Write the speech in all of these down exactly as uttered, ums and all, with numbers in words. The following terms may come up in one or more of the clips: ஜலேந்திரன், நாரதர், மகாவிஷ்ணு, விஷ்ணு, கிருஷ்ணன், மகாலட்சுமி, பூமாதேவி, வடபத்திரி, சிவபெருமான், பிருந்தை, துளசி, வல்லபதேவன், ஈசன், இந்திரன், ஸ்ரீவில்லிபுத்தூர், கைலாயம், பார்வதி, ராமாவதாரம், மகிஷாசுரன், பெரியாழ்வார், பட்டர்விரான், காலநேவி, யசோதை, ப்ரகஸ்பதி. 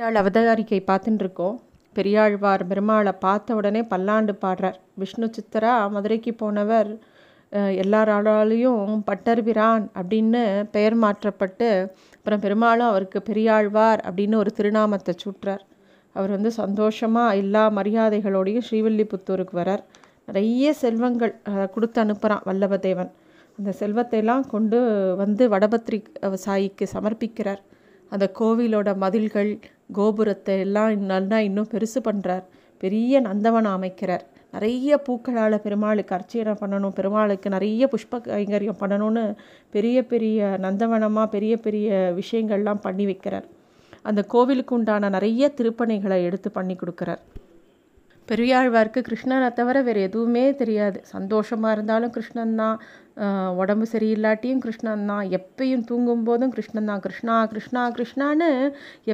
ரெண்டாள் அவதாரிக்கை பார்த்துட்டு இருக்கோம். பெரியாழ்வார் பெருமாளை பார்த்த உடனே பல்லாண்டு பாடுறார். விஷ்ணு சித்தரா மதுரைக்கு போனவர் எல்லாராலையும் பட்டர்விரான் அப்படின்னு பெயர் மாற்றப்பட்டு அப்புறம் பெருமாளும் அவருக்கு பெரியாழ்வார் அப்படின்னு ஒரு திருநாமத்தை சூட்டுறார். அவர் வந்து சந்தோஷமாக எல்லா மரியாதைகளோடையும் ஸ்ரீவில்லிபுத்தூருக்கு வரார். நிறைய செல்வங்கள் கொடுத்து அனுப்புகிறான் வல்லபதேவன். அந்த செல்வத்தையெல்லாம் கொண்டு வந்து வடபத்திரி சாயிக்கு சமர்ப்பிக்கிறார். அந்த கோவிலோட மதில்கள் கோபுரத்தை எல்லாம் நல்லா இன்னும் பெருசு பண்ணுறார். பெரிய நந்தவனம் அமைக்கிறார். நிறைய பூக்களால் பெருமாளுக்கு அர்ச்சனை பண்ணணும், பெருமாளுக்கு நிறைய புஷ்ப கைங்கரியம் பண்ணணும்னு பெரிய பெரிய நந்தவனமாக பெரிய பெரிய விஷயங்கள்லாம் பண்ணி வைக்கிறார். அந்த கோவிலுக்கு உண்டான நிறைய திருப்பணிகளை எடுத்து பண்ணி கொடுக்குறார். பெரியாழ்வாருக்கு கிருஷ்ணனை தவிர வேறு எதுவுமே தெரியாது. சந்தோஷமாக இருந்தாலும் கிருஷ்ணன் தான், உடம்பு சரியில்லாட்டியும் கிருஷ்ணன் தான், எப்பயும் தூங்கும்போதும் கிருஷ்ணன் தான். கிருஷ்ணா கிருஷ்ணா கிருஷ்ணான்னு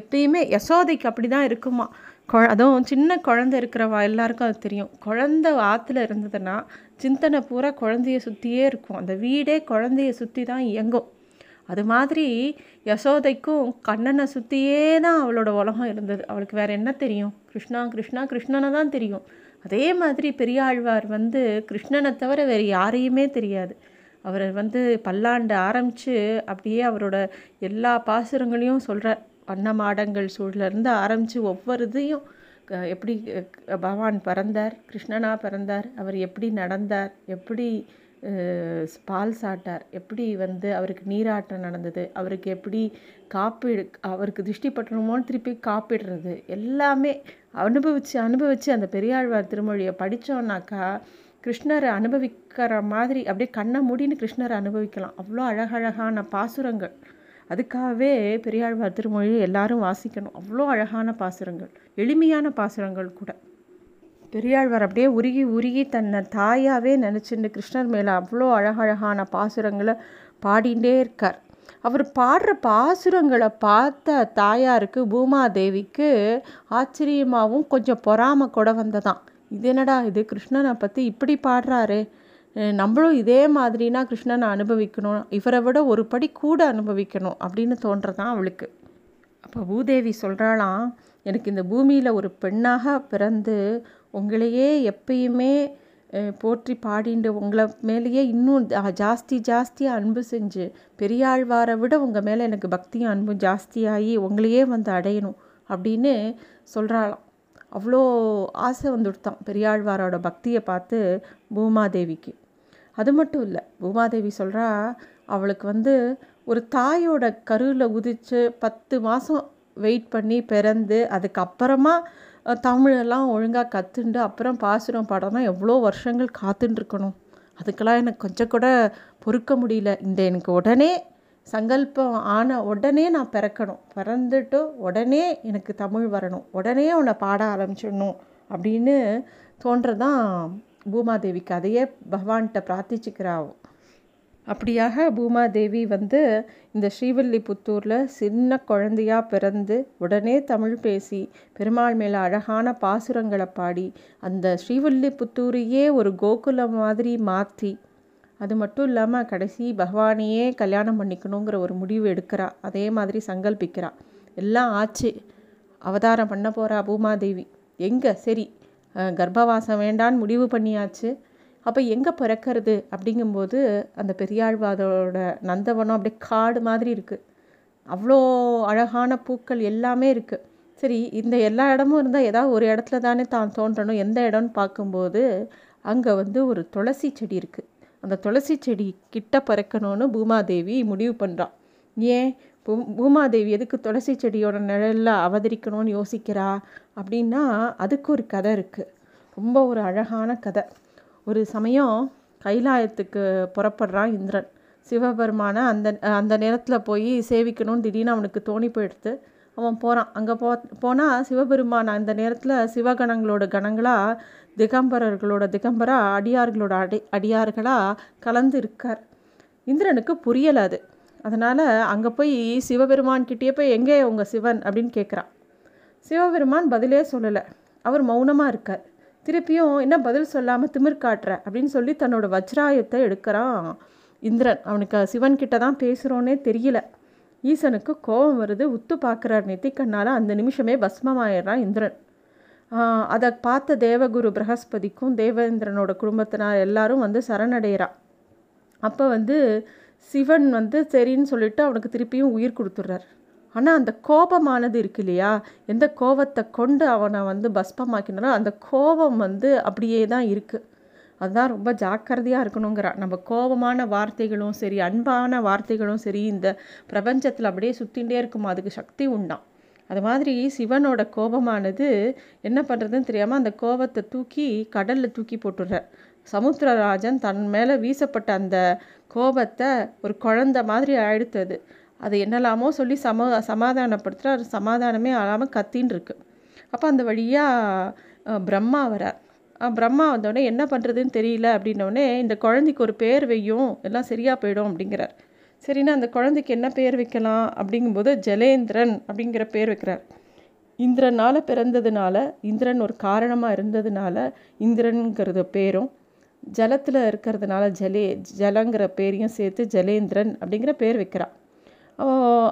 எப்பயுமே. யசோதைக்கு அப்படி தான் இருக்குமா. கொ அதுவும் சின்ன குழந்தை இருக்கிறவா எல்லாருக்கும் அது தெரியும். குழந்தை ஆற்றுல இருந்ததுன்னா சிந்தனை பூரா குழந்தைய சுற்றியே இருக்கும். அந்த வீடே குழந்தைய சுற்றி தான் இயங்கும். அது மாதிரி யசோதைக்கும் கண்ணனை சுற்றியே தான் அவளோட உலகம் இருந்தது. அவளுக்கு வேறு என்ன தெரியும்? கிருஷ்ணா கிருஷ்ணா கிருஷ்ணனை தான் தெரியும். அதே மாதிரி பெரியாழ்வார் வந்து கிருஷ்ணனை தவிர வேறு யாரையுமே தெரியாது. அவரை வந்து பல்லாண்டு ஆரம்பித்து அப்படியே அவரோட எல்லா பாசுரங்களையும் சொல்கிறார். வண்ணமாடங்கள் சூழலேருந்து ஆரம்பித்து ஒவ்வொரு இதையும் எப்படி பகவான் பிறந்தார், கிருஷ்ணனாக பிறந்தார், அவர் எப்படி நடந்தார், எப்படி பால் சாட்டார், எப்படி வந்து அவருக்கு நீராட்டம் நடந்தது, அவருக்கு எப்படி காப்பீடு, அவருக்கு திருஷ்டி பட்டணுமோன்னு திருப்பி காப்பிடுறது, எல்லாமே அனுபவித்து அனுபவித்து அந்த பெரியாழ்வார் திருமொழியை படித்தோன்னாக்கா கிருஷ்ணரை அனுபவிக்கிற மாதிரி அப்படியே கண்ணை மூடின்னு கிருஷ்ணரை அனுபவிக்கலாம். அவ்வளோ அழகழகான பாசுரங்கள். அதுக்காகவே பெரியாழ்வார் திருமொழியை எல்லாரும் வாசிக்கணும். அவ்வளோ அழகான பாசுரங்கள், எளிமையான பாசுரங்கள் கூட. பெரியாழ்வார் அப்படியே உருகி உருகி தன்னை தாயாகவே நினச்சிட்டு கிருஷ்ணர் மேலே அவ்வளோ அழகழகான பாசுரங்களை பாடிகிட்டே இருக்கார். அவர் பாடுற பாசுரங்களை பார்த்த தாயாருக்கு பூமாதேவிக்கு ஆச்சரியமாகவும் கொஞ்சம் பொறாமை கூட வந்ததான். இது என்னடா இது, கிருஷ்ணனை பற்றி இப்படி பாடுறாரு, நம்மளும் இதே மாதிரினா கிருஷ்ணனை அனுபவிக்கணும், இவரை விட ஒரு படி கூட அனுபவிக்கணும் அப்படின்னு தோன்றதான் அவளுக்கு. அப்போ பூதேவி சொல்கிறாளாம், எனக்கு இந்த பூமியில் ஒரு பெண்ணாக பிறந்து உங்களையே எப்பயுமே போற்றி பாடிண்டு உங்களை மேலேயே இன்னும் ஜாஸ்தி ஜாஸ்தியாக அன்பு செஞ்சு பெரியாழ்வாரை விட உங்கள் மேலே எனக்கு பக்தியும் அன்பும் ஜாஸ்தியாகி உங்களையே வந்து அடையணும் அப்படின்னு சொல்கிறாளாம். அவ்வளோ ஆசை வந்துடுத்தான் பெரியாழ்வாரோட பக்தியை பார்த்து பூமாதேவிக்கு. அது மட்டும் இல்லை, பூமாதேவி சொல்கிறா அவளுக்கு வந்து ஒரு தாயோட கருவில் உதித்து பத்து மாதம் வெயிட் பண்ணி பிறந்து அதுக்கப்புறமா தமிழெல்லாம் ஒழுங்காக கற்றுண்டு அப்புறம் பாசுரம் பாடனா எவ்வளோ வருஷங்கள் காத்துட்டுருக்கணும். அதுக்கெல்லாம் எனக்கு கொஞ்சம் கூட பொறுக்க முடியல. இந்த எனக்கு உடனே சங்கல்பம் ஆன உடனே நான் பிறக்கணும், பிறந்துட்டு உடனே எனக்கு தமிழ் வரணும், உடனே உன்னை பாட ஆரம்பிச்சிடணும் அப்படின்னு தோன்றதான் பூமாதேவிக்கு. அதையே பகவான்கிட்ட பிரார்த்திச்சுக்கிறாவும். அப்படியாக பூமாதேவி வந்து இந்த ஸ்ரீவில்லிபுத்தூரில் சின்ன குழந்தையாக பிறந்து உடனே தமிழ் பேசி பெருமாள் மேலே அழகான பாசுரங்களை பாடி அந்த ஸ்ரீவில்லிபுத்தூரையே ஒரு கோகுலம் மாதிரி மாற்றி, அது மட்டும் இல்லாமல் கடைசி பகவானையே கல்யாணம் பண்ணிக்கணுங்கிற ஒரு முடிவு எடுக்கிறா. அதே மாதிரி சங்கல்பிக்கிறா. எல்லாம் ஆச்சு, அவதாரம் பண்ண போகிறா பூமாதேவி. எங்கே சரி கர்ப்பவாசம் வேண்டான்னு முடிவு பண்ணியாச்சு. அப்போ எங்கே பிறக்கிறது அப்படிங்கும்போது அந்த பெரியாழ்வாரோட நந்தவனம் அப்படியே காடு மாதிரி இருக்குது. அவ்வளோ அழகான பூக்கள் எல்லாமே இருக்குது. சரி, இந்த எல்லா இடமும் இருந்தால் ஏதாவது ஒரு இடத்துல தானே தான் தோன்றணும், எந்த இடம்னு பார்க்கும்போது அங்கே வந்து ஒரு துளசி செடி இருக்குது. அந்த துளசி செடி கிட்ட பிறக்கணும்னு பூமாதேவி முடிவு பண்ணுறான். ஏன் பூ பூமாதேவி எதுக்கு துளசி செடியோட நிழலில் அவதரிக்கணும்னு யோசிக்கிறா அப்படின்னா அதுக்கு ஒரு கதை இருக்குது. ரொம்ப ஒரு அழகான கதை. ஒரு சமயம் கைலாயத்துக்கு புறப்படுறான் இந்திரன். சிவபெருமானை அந்த அந்த நேரத்தில் போய் சேவிக்கணும்னு திடீர்னு அவனுக்கு தோணி போயிடுத்து. அவன் போகிறான். அங்கே போ போனால் சிவபெருமான் அந்த நேரத்தில் சிவகணங்களோட கணங்களாக, திகம்பரர்களோட திகம்பராக, அடியார்களோட அடி அடியார்களாக கலந்து இருக்கார். இந்திரனுக்கு புரியலை அது. அதனால் அங்கே போய் சிவபெருமான்கிட்டேயே போய் எங்கே உங்கள் சிவன் அப்படின்னு கேட்குறான். சிவபெருமான் பதிலே சொல்லலை, அவர் மௌனமாக இருக்கார். திருப்பியும் என்ன பதில் சொல்லாமல் திமிர் காட்டுற அப்படின்னு சொல்லி தன்னோட வஜ்ராயத்தை எடுக்கிறான் இந்திரன். அவனுக்கு சிவன்கிட்ட தான் பேசுகிறோன்னே தெரியல. ஈசனுக்கு கோபம் வருது, உத்து பார்க்குறார் நெத்திக்கண்ணால். அந்த நிமிஷமே பஸ்மமாயிடுறான் இந்திரன். அதை பார்த்த தேவகுரு ப்ரகஸ்பதிக்கும் தேவேந்திரனோட குடும்பத்தினார் எல்லாரும் வந்து சரணடைகிறான். அப்போ வந்து சிவன் வந்து சரின்னு சொல்லிட்டு அவனுக்கு திருப்பியும் உயிர் கொடுத்துட்றார். ஆனால் அந்த கோபமானது இருக்கு இல்லையா, எந்த கோபத்தை கொண்டு அவனை வந்து பஸ்பமாக்கினாரோ அந்த கோபம் வந்து அப்படியே தான் இருக்குது. அதுதான் ரொம்ப ஜாக்கிரதையாக இருக்கணுங்கிறான். நம்ம கோபமான வார்த்தைகளும் சரி, அன்பான வார்த்தைகளும் சரி, இந்த பிரபஞ்சத்தில் அப்படியே சுற்றிகிட்டே இருக்குமா, அதுக்கு சக்தி உண்டாம். அது மாதிரி சிவனோட கோபமானது என்ன பண்ணுறதுன்னு தெரியாமல் அந்த கோபத்தை தூக்கி கடலில் தூக்கி போட்டுடுறார். சமுத்திரராஜன் தன் மேலே வீசப்பட்ட அந்த கோபத்தை ஒரு குழந்தை மாதிரி ஆயிடுத்தது. அது என்னெல்லாமோ சொல்லி சம சமாதானப்படுத்துகிறார். சமாதானமே ஆகாமல் கத்தின்னு இருக்கு. அப்போ அந்த வழியாக பிரம்மா வரார். பிரம்மா வந்தோடனே என்ன பண்ணுறதுன்னு தெரியல அப்படின்னோடனே இந்த குழந்தைக்கு ஒரு பேர் வையும், எல்லாம் சரியாக போயிடும் அப்படிங்கிறார். சரின்னா அந்த குழந்தைக்கு என்ன பேர் வைக்கலாம் அப்படிங்கும்போது ஜலேந்திரன் அப்படிங்கிற பேர் வைக்கிறார். இந்திரனால் பிறந்ததுனால, இந்திரன் ஒரு காரணமாக இருந்ததுனால இந்திரனுங்கிறது பேரும், ஜலத்தில் இருக்கிறதுனால ஜலே ஜலங்கிற பேரையும் சேர்த்து ஜலேந்திரன் அப்படிங்கிற பேர் வைக்கிறான்.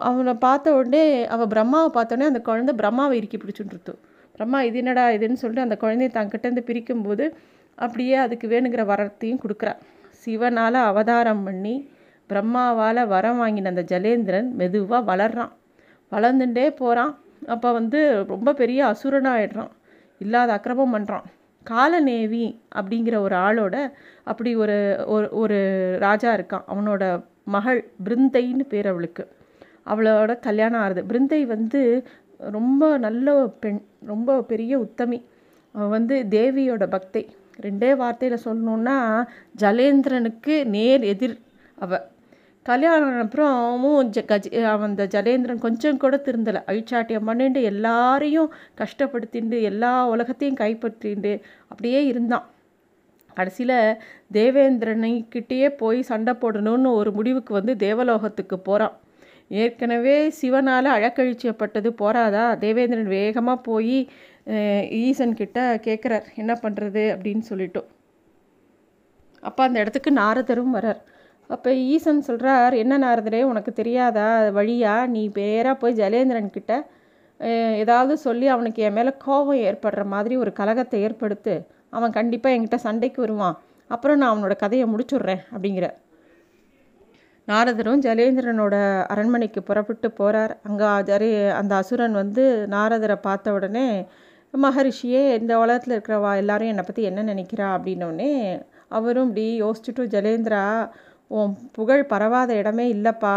அவனை பார்த்த உடனே அவள் பிரம்மாவை பார்த்தோடனே அந்த குழந்தை பிரம்மாவை இறுக்கி பிடிச்சுட்டுருத்து. பிரம்மா இது என்னடா இதுன்னு சொல்லிட்டு அந்த குழந்தைய தங்கிட்டேருந்து பிரிக்கும்போது அப்படியே அதுக்கு வேணுங்கிற வரத்தையும் கொடுக்குறா. சிவனால் அவதாரம் பண்ணி பிரம்மாவால் வரம் வாங்கின அந்த ஜலேந்திரன் மெதுவாக வளர்றான். வளர்ந்துட்டே போகிறான். அப்போ வந்து ரொம்ப பெரிய அசுரனாகிடுறான். இல்லாத அக்கிரமம் பண்ணுறான். காலநேவி அப்படிங்கிற ஒரு ஆளோட அப்படி ஒரு ஒரு ராஜா இருக்கான். அவனோட மகள் பிருந்தைன்னு பேர் அவளுக்கு. அவளோட கல்யாணம் ஆறுது. பிருந்தை வந்து ரொம்ப நல்ல பெண், ரொம்ப பெரிய உத்தமி. அவள் வந்து தேவியோட பக்தை. ரெண்டே வார்த்தையில் சொல்லணுன்னா ஜலேந்திரனுக்கு நேர் எதிர் அவள். கல்யாணம் அப்புறமும் ஜ கஜ அந்த ஜலேந்திரன் கொஞ்சம் கூட திருந்தலை. அழிச்சாட்டியம் பண்ணிட்டு எல்லாரையும் கஷ்டப்படுத்திண்டு எல்லா உலகத்தையும் கைப்பற்றிண்டு அப்படியே இருந்தான். கடைசியில் தேவேந்திரனைக்கிட்டேயே போய் சண்டை போடணும்னு ஒரு முடிவுக்கு வந்து தேவலோகத்துக்கு போகிறான். ஏற்கனவே சிவனால் அழக்கழிச்சப்பட்டது போகிறாதா, தேவேந்திரன் வேகமாக போய் ஈசன்கிட்ட கேட்குறார் என்ன பண்ணுறது அப்படின்னு சொல்லிட்டோம். அப்போ அந்த இடத்துக்கு நாரதரும் வரார். அப்போ ஈசன் சொல்கிறார், என்ன நாரதரே உனக்கு தெரியாதா வழியா, நீ பேராக போய் ஜலேந்திரன்கிட்ட ஏதாவது சொல்லி அவனுக்கு என் மேலே கோபம் ஏற்படுற மாதிரி ஒரு கலகத்தை ஏற்படுத்து, அவன் கண்டிப்பாக என்கிட்ட சண்டைக்கு வருவான், அப்புறம் நான் அவனோட கதையை முடிச்சுட்றேன் அப்படிங்கிறார். நாரதரும் ஜலேந்திரனோட அரண்மனைக்கு புறப்பட்டு போகிறார். அங்கே ஜலே அந்த அசுரன் வந்து நாரதரை பார்த்த உடனே, மகரிஷியே இந்த உலகத்தில் இருக்கிறவா எல்லாரும் என்னை பற்றி என்ன நினைக்கிறா அப்படின்னோடனே அவரும் இப்படி யோசிச்சுட்டு, ஜலேந்திரா உன் புகழ் பரவாத இடமே இல்லைப்பா,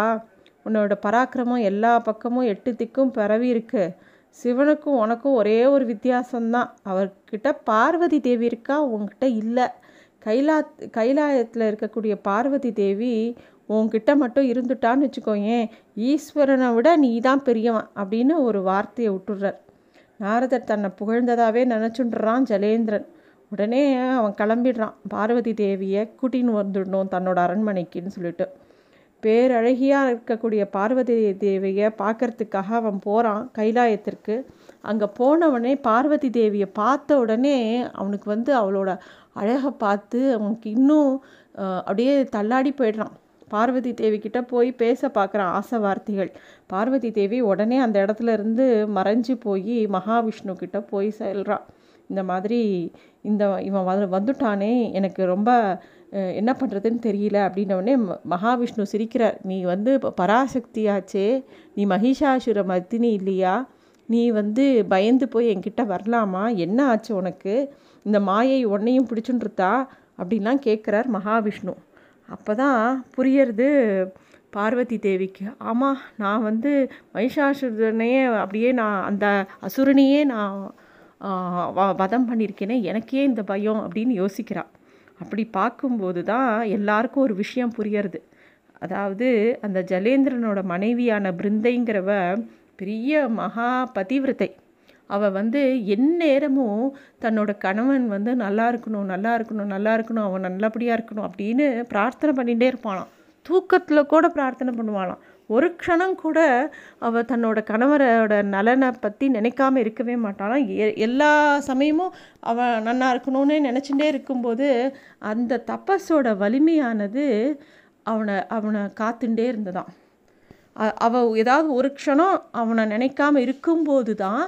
உன்னோட பராக்கிரமம் எல்லா பக்கமும் எட்டு திக்கும் பரவி இருக்கு, சிவனுக்கும் உனக்கும் ஒரே ஒரு வித்தியாசம்தான், அவர்கிட்ட பார்வதி தேவி இருக்கா உங்ககிட்ட இல்லை, கைலா கைலாயத்தில் இருக்கக்கூடிய பார்வதி தேவி உன்கிட்ட மட்டும் இருந்துட்டான்னு வச்சுக்கோயேன், ஈஸ்வரனை விட நீ தான் பெரியவன் அப்படின்னு ஒரு வார்த்தையை விட்டுடுறார். நாரதர் தன்னை புகழ்ந்ததாகவே நினச்சுட்டுறான் ஜலேந்திரன். உடனே அவன் கிளம்பிடுறான். பார்வதி தேவியை கூட்டின்னு வந்துடணும் தன்னோட அரண்மனைக்குன்னு சொல்லிட்டு. பேரழகியாக இருக்கக்கூடிய பார்வதி தேவியை பார்க்கறதுக்காக அவன் போகிறான் கைலாயத்திற்கு. அங்கே போனவனே பார்வதி தேவியை பார்த்த உடனே அவனுக்கு வந்து அவளோட அழகை பார்த்து அவனுக்கு இன்னும் அப்படியே தள்ளாடி போயிடுறான். பார்வதி தேவிக்கிட்ட போய் பேச பார்க்குறான் ஆசை வார்த்தைகள். பார்வதி தேவி உடனே அந்த இடத்துல இருந்து மறைஞ்சு போய் மகாவிஷ்ணு கிட்ட போய் செல்கிறான். இந்த மாதிரி இந்த இவன் வந்து வந்துட்டானே எனக்கு ரொம்ப என்ன பண்ணுறதுன்னு தெரியல அப்படின்னோடனே மகாவிஷ்ணு சிரிக்கிறார். நீ வந்து பராசக்தியாச்சே, நீ மகிஷாசுர மர்த்தினி இல்லையா, நீ வந்து பயந்து போய் என்கிட்ட வரலாமா, என்ன ஆச்சு உனக்கு, இந்த மாயை உன்னையும் பிடிச்சுட்டுருத்தா அப்படின்லாம் கேட்குறார் மகாவிஷ்ணு. அப்போ தான் புரியறது பார்வதி தேவிக்கு, ஆமாம் நான் வந்து மகிஷாசுரனையே அப்படியே நான் அந்த அசுரனையே நான் வதம் பண்ணியிருக்கேனே, எனக்கே இந்த பயம் அப்படின்னு யோசிக்கிறாள். அப்படி பார்க்கும்போது தான் எல்லாருக்கும் ஒரு விஷயம் புரியறது. அதாவது அந்த ஜலேந்திரனோட மனைவியான பிருந்தைங்கிறவ பெரிய மகா பதிவிரத்தை. அவள் வந்து எந்நேரமும் தன்னோட கணவன் வந்து நல்லா இருக்கணும் நல்லா இருக்கணும் நல்லா இருக்கணும் அவன் நல்லபடியாக இருக்கணும் அப்படின்னு பிரார்த்தனை பண்ணிகிட்டே இருப்பாளாம். தூக்கத்தில் கூட பிரார்த்தனை பண்ணுவாளாம். ஒரு க்ஷணம் கூட அவள் தன்னோட கணவரோட நலனை பற்றி நினைக்காமல் இருக்கவே மாட்டாளாம். எ எல்லா சமயமும் அவன் நன்னா இருக்கணும்னே நினச்சிட்டே இருக்கும்போது அந்த தபஸோட வலிமையானது அவனை அவனை காத்துட்டே இருந்ததான். அவள் ஏதாவது ஒரு க்ஷணம் அவனை நினைக்காமல் இருக்கும்போது தான்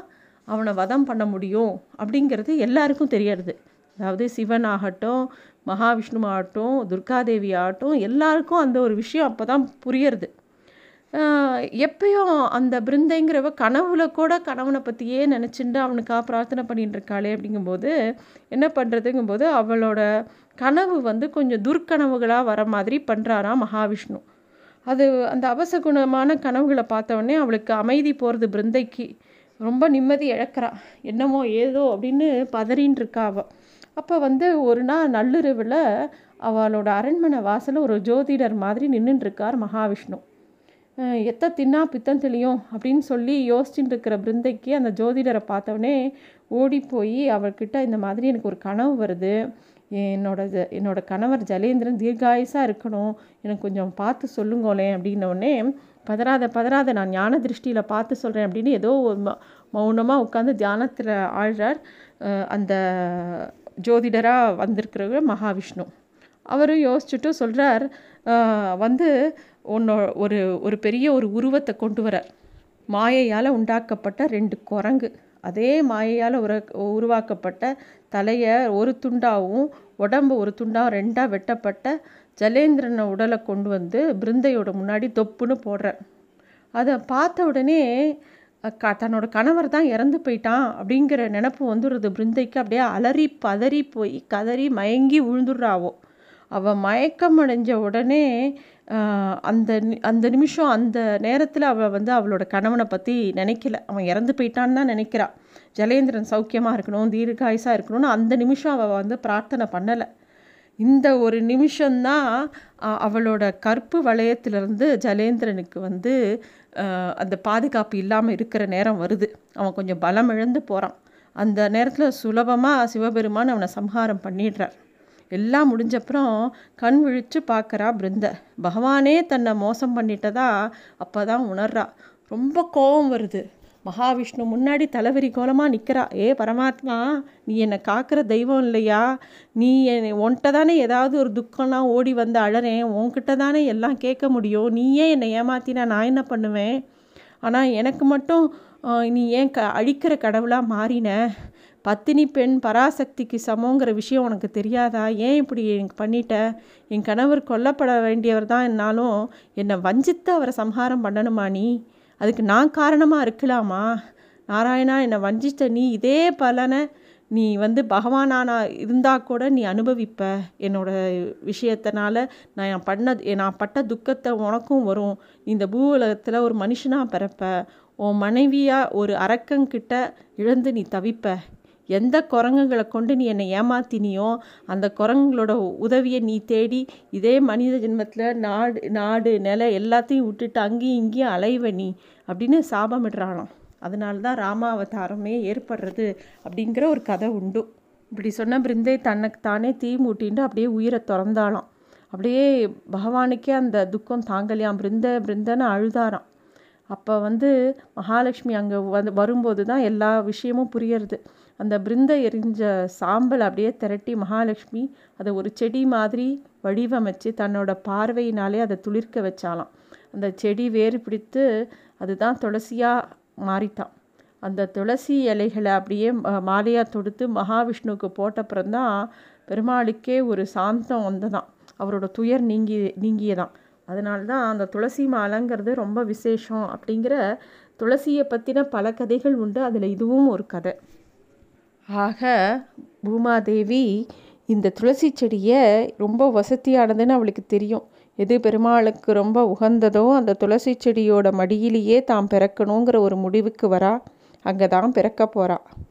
அவனை வதம் பண்ண முடியும் அப்படிங்கிறது எல்லாருக்கும் தெரியறது. அதாவது சிவன் ஆகட்டும், மகாவிஷ்ணு ஆகட்டும், துர்காதேவி ஆகட்டும், எல்லாருக்கும் அந்த ஒரு விஷயம் அப்போ தான் புரியறது. எப்பயும் அந்த பிருந்தைங்கிறவ கனவுல கூட கணவனை பற்றியே நினச்சிட்டு அவனுக்காக பிரார்த்தனை பண்ணிகிட்டு இருக்காளே அப்படிங்கும்போது என்ன பண்ணுறதுங்கும்போது அவளோட கனவு வந்து கொஞ்சம் துர்க்கனவுகளாக வர மாதிரி பண்ணுறாராம் மகாவிஷ்ணு. அது அந்த அவசகுணமான கனவுகளை பார்த்தவொடனே அவளுக்கு அமைதி போகிறது, பிருந்தைக்கு ரொம்ப நிம்மதி இழக்கிறா, என்னமோ ஏதோ அப்படின்னு பதறின்னு இருக்கா அவள். அப்போ வந்து ஒரு நாள் நள்ளிரவில் அவளோட அரண்மனை வாசலில் ஒரு ஜோதிடர் மாதிரி நின்றுட்டுருக்கார் மகாவிஷ்ணு. எத்த தின்னா பித்தம் தெளியும் அப்படின்னு சொல்லி யோசிச்சுட்டு இருக்கிற பிருந்தைக்கு அந்த ஜோதிடரை பார்த்தவொடனே ஓடி போய் அவர்கிட்ட இந்த மாதிரி எனக்கு ஒரு கனவு வருது, என்னோட ஜ என்னோட கணவர் ஜலேந்திரன் தீர்காயுசாக இருக்கணும், எனக்கு கொஞ்சம் பார்த்து சொல்லுங்களேன் அப்படின்னோடனே பதறாத பதறாத நான் ஞான திருஷ்டியில் பார்த்து சொல்கிறேன் அப்படின்னு ஏதோ மௌனமாக உட்காந்து தியானத்தில் ஆழ்றார் அந்த ஜோதிடராக வந்திருக்கிறவர் மகாவிஷ்ணு. அவரும் யோசிச்சுட்டு சொல்கிறார், வந்து ஒன்னோ ஒரு ஒரு பெரிய ஒரு உருவத்தை கொண்டு வரார், மாயையால் உண்டாக்கப்பட்ட ரெண்டு குரங்கு, அதே மாயையால் உர உருவாக்கப்பட்ட தலையை ஒரு துண்டாவும் உடம்பு ஒரு துண்டாவும் ரெண்டாக வெட்டப்பட்ட ஜலேந்திரனை உடலை கொண்டு வந்து பிருந்தையோட முன்னாடி தொப்புன்னு போடுறார். அதை பார்த்த உடனே க தன்னோட கணவர் தான் இறந்து போயிட்டான் அப்படிங்கிற நினப்பு வந்துடுறது பிருந்தைக்கு. அப்படியே அலறி பதறி போய் கதறி மயங்கி விழுந்துடுறாவோ. அவள் மயக்கம் அடைஞ்ச உடனே அந்த அந்த நிமிஷம் அந்த நேரத்தில் அவள் வந்து அவளோட கணவனை பற்றி நினைக்கல, அவன் இறந்து போயிட்டான்னு தான் நினைக்கிறாள். ஜலேந்திரன் சௌக்கியமாக இருக்கணும், தீர்காயுசாக இருக்கணும்னு அந்த நிமிஷம் அவள் வந்து பிரார்த்தனை பண்ணலை. இந்த ஒரு நிமிஷம்தான் அவளோட கற்பு வளையத்திலிருந்து ஜலேந்திரனுக்கு வந்து அந்த பாதுகாப்பு இல்லாமல் இருக்கிற நேரம் வருது. அவன் கொஞ்சம் பலம் இழந்து போகிறான். அந்த நேரத்தில் சுலபமாக சிவபெருமான் அவனை சம்ஹாரம் பண்ணிடுறார். எல்லாம் முடிஞ்சப்புறம் கண் விழித்து பார்க்குறா பிருந்தை, பகவானே தன்னை மோசம் பண்ணிட்டதா அப்போ தான் உணர்றா. ரொம்ப கோபம் வருது. மகாவிஷ்ணு முன்னாடி தலைவரி கோலமாக நிற்கிறா, ஏ பரமாத்மா, நீ என்னை காக்கிற தெய்வம் இல்லையா? நீ என் உன்கிட்ட தானே ஏதாவது ஒரு துக்கம்லாம் ஓடி வந்து அழறேன், உன்கிட்ட தானே எல்லாம் கேட்க முடியும், நீ ஏன் என்னை ஏமாத்தினா நான் என்ன பண்ணுவேன்? ஆனால் எனக்கு மட்டும் நீ ஏன் க அழிக்கிற கடவுளாக மாறின? பத்தினி பெண் பராசக்திக்கு சமங்கிற விஷயம் உனக்கு தெரியாதா? ஏன் இப்படி எனக்கு பண்ணிட்ட? என் கணவர் கொல்லப்பட வேண்டியவர் தான், என்னாலும் என்னை வஞ்சித்து அவரை சம்ஹாரம் பண்ணணுமா? நீ அதுக்கு நான் காரணமாக இருக்கலாமா? நாராயணா, என்னை வஞ்சித்த நீ இதே பலனை நீ வந்து பகவானானா இருந்தால் கூட நீ அனுபவிப்ப. என்னோட விஷயத்தினால நான் என் பண்ண நான் பட்ட துக்கத்தை உனக்கும் வரும். இந்த பூ உலகத்தில் ஒரு மனுஷனாக பிறப்ப, உன் மனைவியாக ஒரு அரக்கங்கிட்ட இழந்து நீ தவிப்ப. எந்த குரங்குகளை கொண்டு நீ என்னை ஏமாத்தினியோ அந்த குரங்குகளோட உதவியை நீ தேடி இதே மனித ஜென்மத்தில் நாடு நாடு நிலை எல்லாத்தையும் விட்டுட்டு அங்கேயும் இங்கேயும் அலைவ நீ அப்படின்னு சாபமிடுறானாம். அதனால தான் ராமாவதாரமே ஏற்படுறது அப்படிங்கிற ஒரு கதை உண்டு. இப்படி சொன்ன பிருந்தை தன்னுக்கு தானே தீ மூட்டின்ட்டு அப்படியே உயிரை திறந்தாலாம். அப்படியே பகவானுக்கே அந்த துக்கம் தாங்கலையாம். பிருந்தை பிருந்தைன்னு அழுதாராம். அப்போ வந்து மகாலட்சுமி அங்கே வந்து வரும்போது தான் எல்லா விஷயமும் புரியறது. அந்த பிருந்தை எரிஞ்ச சாம்பல் அப்படியே திரட்டி மகாலட்சுமி அதை ஒரு செடி மாதிரி வடிவமைச்சு தன்னோட பார்வையினாலே அதை துளிர்க்க வச்சாலாம். அந்த செடி வேறு பிடித்து அதுதான் துளசியாக மாறித்தான். அந்த துளசி இலைகளை அப்படியே மாலையாக தொடுத்து மகாவிஷ்ணுவுக்கு போட்டப்புறம்தான் பெருமாளுக்கே ஒரு சாந்தம் வந்ததான், அவரோட துயர் நீங்கி நீங்கியதான் அதனால்தான் அந்த துளசி மாலைங்கிறது ரொம்ப விசேஷம் அப்படிங்கிற துளசியை பற்றின பல கதைகள் உண்டு. அதில் இதுவும் ஒரு கதை. ஆக பூமாதேவி இந்த துளசி செடியை ரொம்ப வசதியானதுன்னு அவளுக்கு தெரியும். எது பெருமாளுக்கு ரொம்ப உகந்ததோ அந்த துளசி செடியோட மடியிலேயே தான் பிறக்கணுங்கிற ஒரு முடிவுக்கு வரா. அங்கே தான் பிறக்க போகிறாள்.